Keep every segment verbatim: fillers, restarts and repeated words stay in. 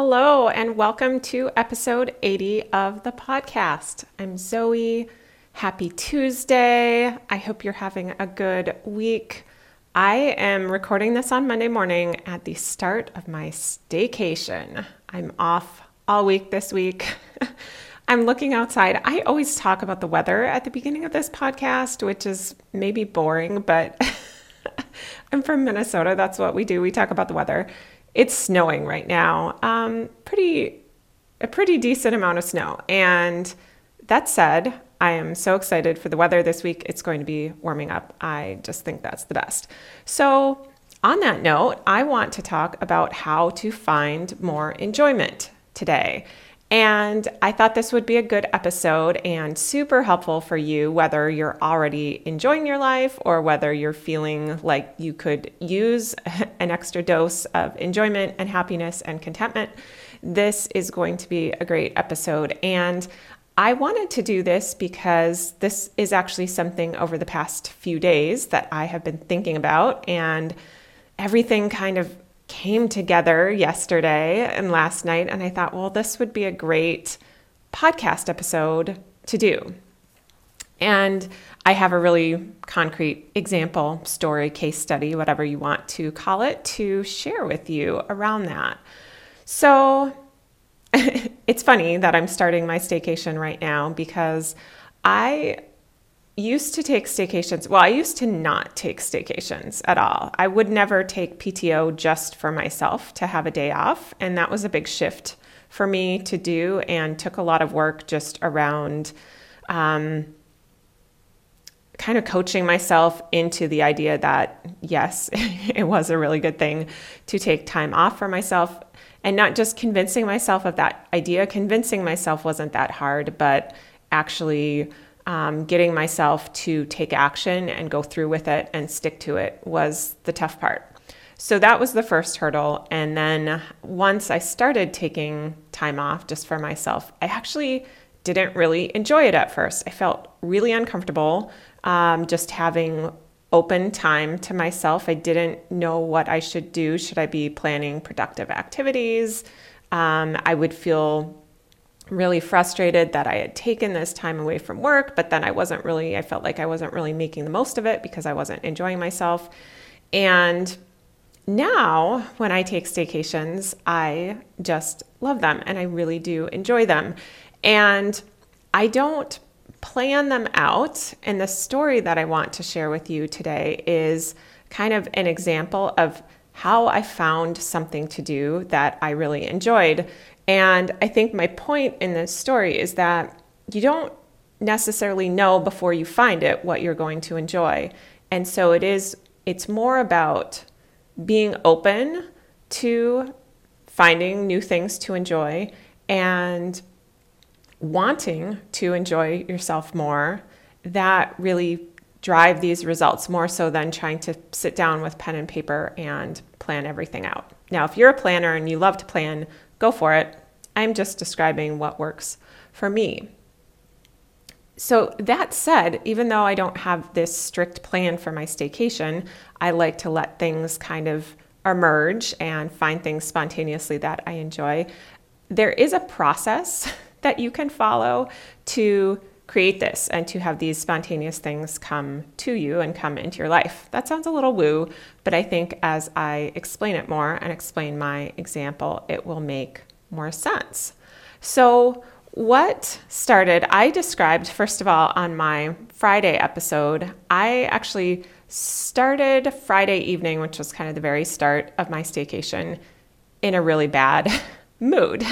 Hello, and welcome to episode eighty of the podcast. I'm Zoe. Happy Tuesday. I hope you're having a good week. I am recording this on Monday morning at the start of my staycation. I'm off all week this week. I'm looking outside. I always talk about the weather at the beginning of this podcast, which is maybe boring, but I'm from Minnesota. That's what we do. We talk about the weather. It's snowing right now, um, pretty a pretty decent amount of snow. And that said, I am so excited for the weather this week. It's going to be warming up. I just think that's the best. So on that note, I want to talk about how to find more enjoyment today. And I thought this would be a good episode and super helpful for you, whether you're already enjoying your life or whether you're feeling like you could use an extra dose of enjoyment and happiness and contentment. This is going to be a great episode. And I wanted to do this because this is actually something over the past few days that I have been thinking about, and everything kind of came together yesterday and last night, and I thought, well, this would be a great podcast episode to do. And I have a really concrete example, story, case study, whatever you want to call it, to share with you around that. So it's funny that I'm starting my staycation right now because I used to take staycations. Well, I used to not take staycations at all. I would never take P T O just for myself to have a day off. And that was a big shift for me to do and took a lot of work just around um, kind of coaching myself into the idea that, yes, it was a really good thing to take time off for myself, and not just convincing myself of that idea. Convincing myself wasn't that hard, but actually Um, getting myself to take action and go through with it and stick to it was the tough part. So that was the first hurdle. And then once I started taking time off just for myself, I actually didn't really enjoy it at first. I felt really uncomfortable um, just having open time to myself. I didn't know what I should do. Should I be planning productive activities? Um, I would feel really frustrated that I had taken this time away from work, but then I wasn't really, I felt like I wasn't really making the most of it because I wasn't enjoying myself. And now when I take staycations, I just love them and I really do enjoy them. And I don't plan them out. And the story that I want to share with you today is kind of an example of how I found something to do that I really enjoyed. And I think my point in this story is that you don't necessarily know before you find it what you're going to enjoy. And so it is, it's more about being open to finding new things to enjoy and wanting to enjoy yourself more that really drive these results, more so than trying to sit down with pen and paper and plan everything out. Now, if you're a planner and you love to plan, go for it. I'm just describing what works for me. So that said, even though I don't have this strict plan for my staycation, I like to let things kind of emerge and find things spontaneously that I enjoy. There is a process that you can follow to create this and to have these spontaneous things come to you and come into your life. That sounds a little woo, but I think as I explain it more and explain my example, it will make more sense. So what started, I described, first of all, on my Friday episode, I actually started Friday evening, which was kind of the very start of my staycation, in a really bad mood,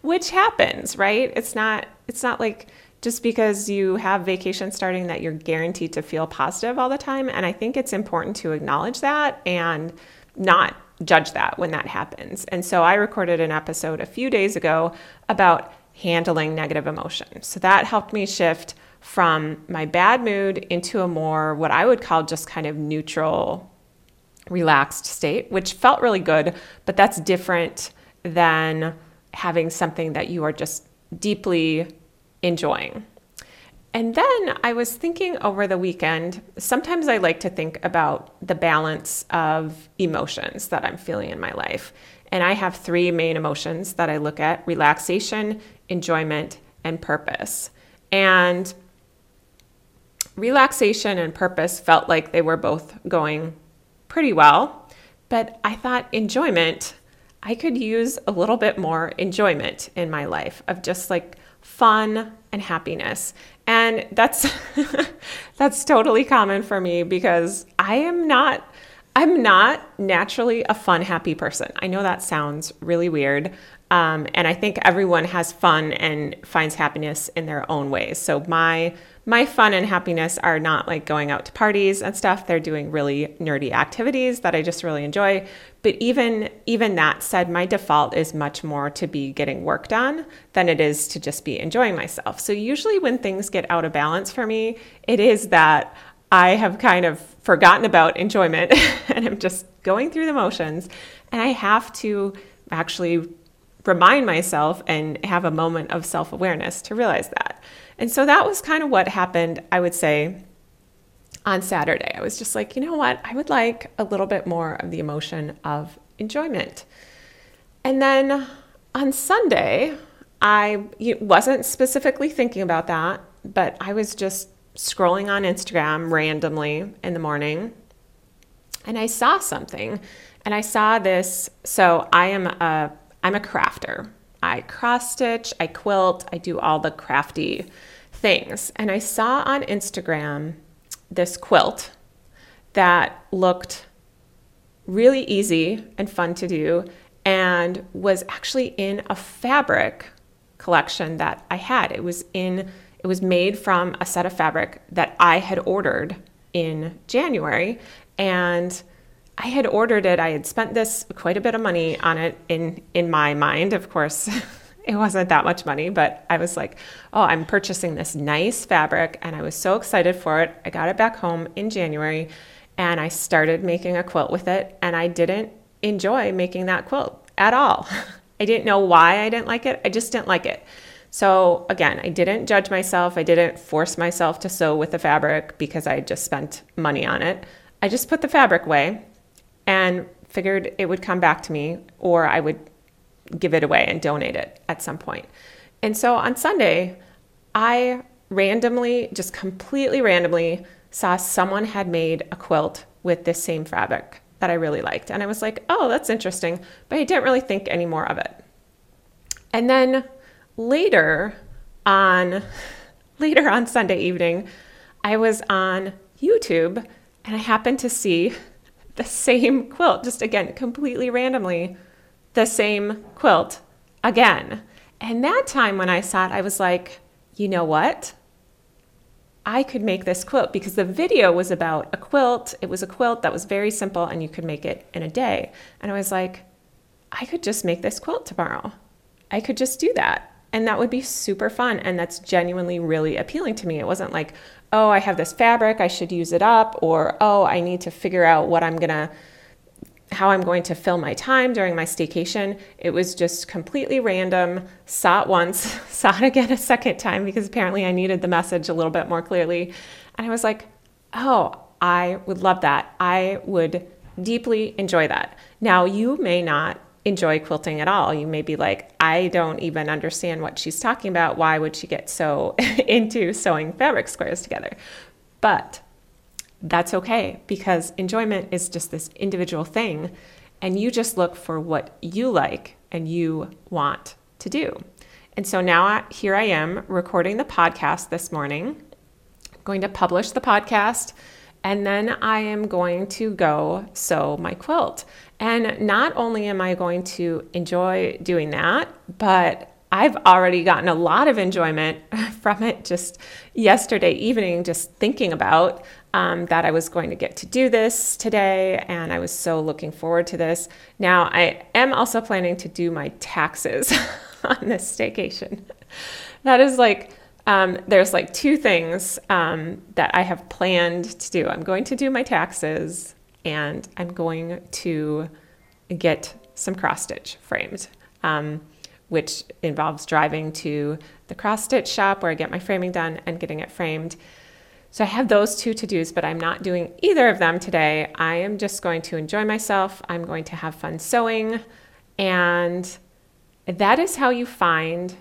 which happens, right? It's not, it's not like just because you have vacation starting that you're guaranteed to feel positive all the time. And I think it's important to acknowledge that and not judge that when that happens. And so I recorded an episode a few days ago about handling negative emotion. So that helped me shift from my bad mood into a more, what I would call, just kind of neutral, relaxed state, which felt really good, but that's different than having something that you are just deeply enjoying. And then I was thinking over the weekend, sometimes I like to think about the balance of emotions that I'm feeling in my life. And I have three main emotions that I look at: relaxation, enjoyment, and purpose. And relaxation and purpose felt like they were both going pretty well, but I thought enjoyment, I could use a little bit more enjoyment in my life of just like fun and happiness. And that's that's totally common for me because I am not I'm not naturally a fun, happy person. I know that sounds really weird. Um, and I think everyone has fun and finds happiness in their own ways. So my my fun and happiness are not like going out to parties and stuff. They're doing really nerdy activities that I just really enjoy. But even, even that said, my default is much more to be getting work done than it is to just be enjoying myself. So usually when things get out of balance for me, it is that I have kind of forgotten about enjoyment and I'm just going through the motions, and I have to actually remind myself and have a moment of self-awareness to realize that. And so that was kind of what happened, I would say, on Saturday. I was just like, you know what? I would like a little bit more of the emotion of enjoyment. And then on Sunday, I wasn't specifically thinking about that, but I was just scrolling on Instagram randomly in the morning, and I saw something, and I saw this. So I am a, I'm a crafter. I cross stitch, I quilt, I do all the crafty things. And I saw on Instagram this quilt that looked really easy and fun to do and was actually in a fabric collection that I had. It was in It was made from a set of fabric that I had ordered in January, and I had ordered it. I had spent this quite a bit of money on it in, in my mind. Of course, it wasn't that much money, but I was like, oh, I'm purchasing this nice fabric, and I was so excited for it. I got it back home in January, and I started making a quilt with it, and I didn't enjoy making that quilt at all. I didn't know why I didn't like it. I just didn't like it. So again, I didn't judge myself. I didn't force myself to sew with the fabric because I just spent money on it. I just put the fabric away and figured it would come back to me, or I would give it away and donate it at some point. And so on Sunday, I randomly, just completely randomly, saw someone had made a quilt with this same fabric that I really liked. And I was like, oh, that's interesting. But I didn't really think any more of it. And then Later on, later on Sunday evening, I was on YouTube and I happened to see the same quilt, just again, completely randomly, the same quilt again. And that time when I saw it, I was like, you know what? I could make this quilt, because the video was about a quilt. It was a quilt that was very simple and you could make it in a day. And I was like, I could just make this quilt tomorrow. I could just do that. And that would be super fun. And that's genuinely really appealing to me. It wasn't like, oh, I have this fabric, I should use it up, or, oh, I need to figure out what I'm going to, how I'm going to fill my time during my staycation. It was just completely random. Saw it once, saw it again a second time, because apparently I needed the message a little bit more clearly. And I was like, oh, I would love that. I would deeply enjoy that. Now, you may not enjoy quilting at all. You may be like, I don't even understand what she's talking about. Why would she get so into sewing fabric squares together? But that's okay, because enjoyment is just this individual thing, and you just look for what you like and you want to do. And so now I, here I am recording the podcast this morning. I'm going to publish the podcast, and then I am going to go sew my quilt. And not only am I going to enjoy doing that, but I've already gotten a lot of enjoyment from it just yesterday evening, just thinking about um, that I was going to get to do this today, and I was so looking forward to this. Now, I am also planning to do my taxes on this staycation. That is like, um, there's like two things um, that I have planned to do. I'm going to do my taxes, and I'm going to get some cross-stitch framed, um, which involves driving to the cross-stitch shop where I get my framing done and getting it framed. So I have those two to-dos, but I'm not doing either of them today. I am just going to enjoy myself. I'm going to have fun sewing, And that is how you find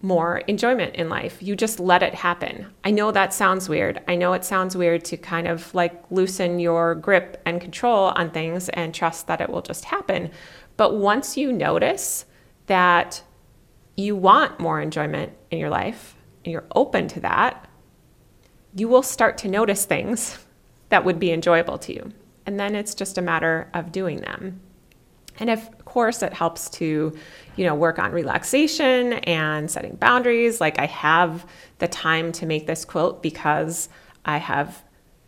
more enjoyment in life. You just let it happen. I know that sounds weird. I know it sounds weird to kind of like loosen your grip and control on things and trust that it will just happen. But once you notice that you want more enjoyment in your life and you're open to that, you will start to notice things that would be enjoyable to you. And then it's just a matter of doing them. And of course, it helps to, you know, work on relaxation and setting boundaries. Like, I have the time to make this quilt because I have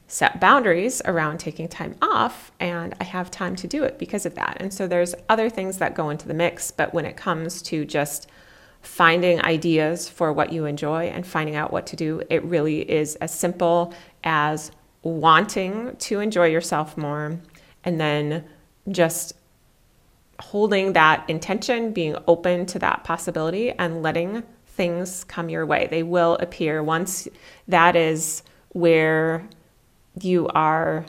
set boundaries around taking time off, and I have time to do it because of that. And so there's other things that go into the mix, but when it comes to just finding ideas for what you enjoy and finding out what to do, it really is as simple as wanting to enjoy yourself more and then just holding that intention, being open to that possibility and letting things come your way. They will appear once that is where you are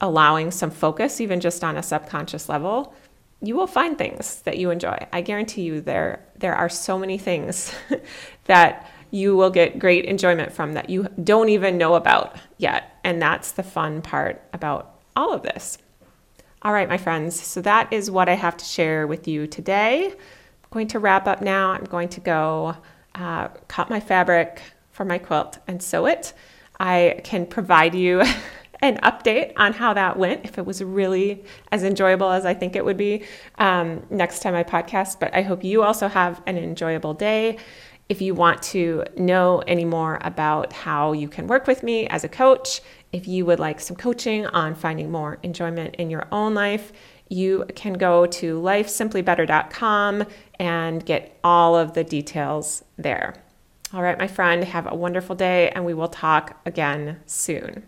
allowing some focus, even just on a subconscious level. You will find things that you enjoy. I guarantee you there there are so many things that you will get great enjoyment from that you don't even know about yet. And that's the fun part about all of this. All right, my friends, so that is what I have to share with you today. I'm going to wrap up now. I'm going to go uh, cut my fabric for my quilt and sew it. I can provide you an update on how that went, if it was really as enjoyable as I think it would be um, next time I podcast. But I hope you also have an enjoyable day. If you want to know any more about how you can work with me as a coach, if you would like some coaching on finding more enjoyment in your own life, you can go to life simply better dot com and get all of the details there. All right, my friend, have a wonderful day, and we will talk again soon.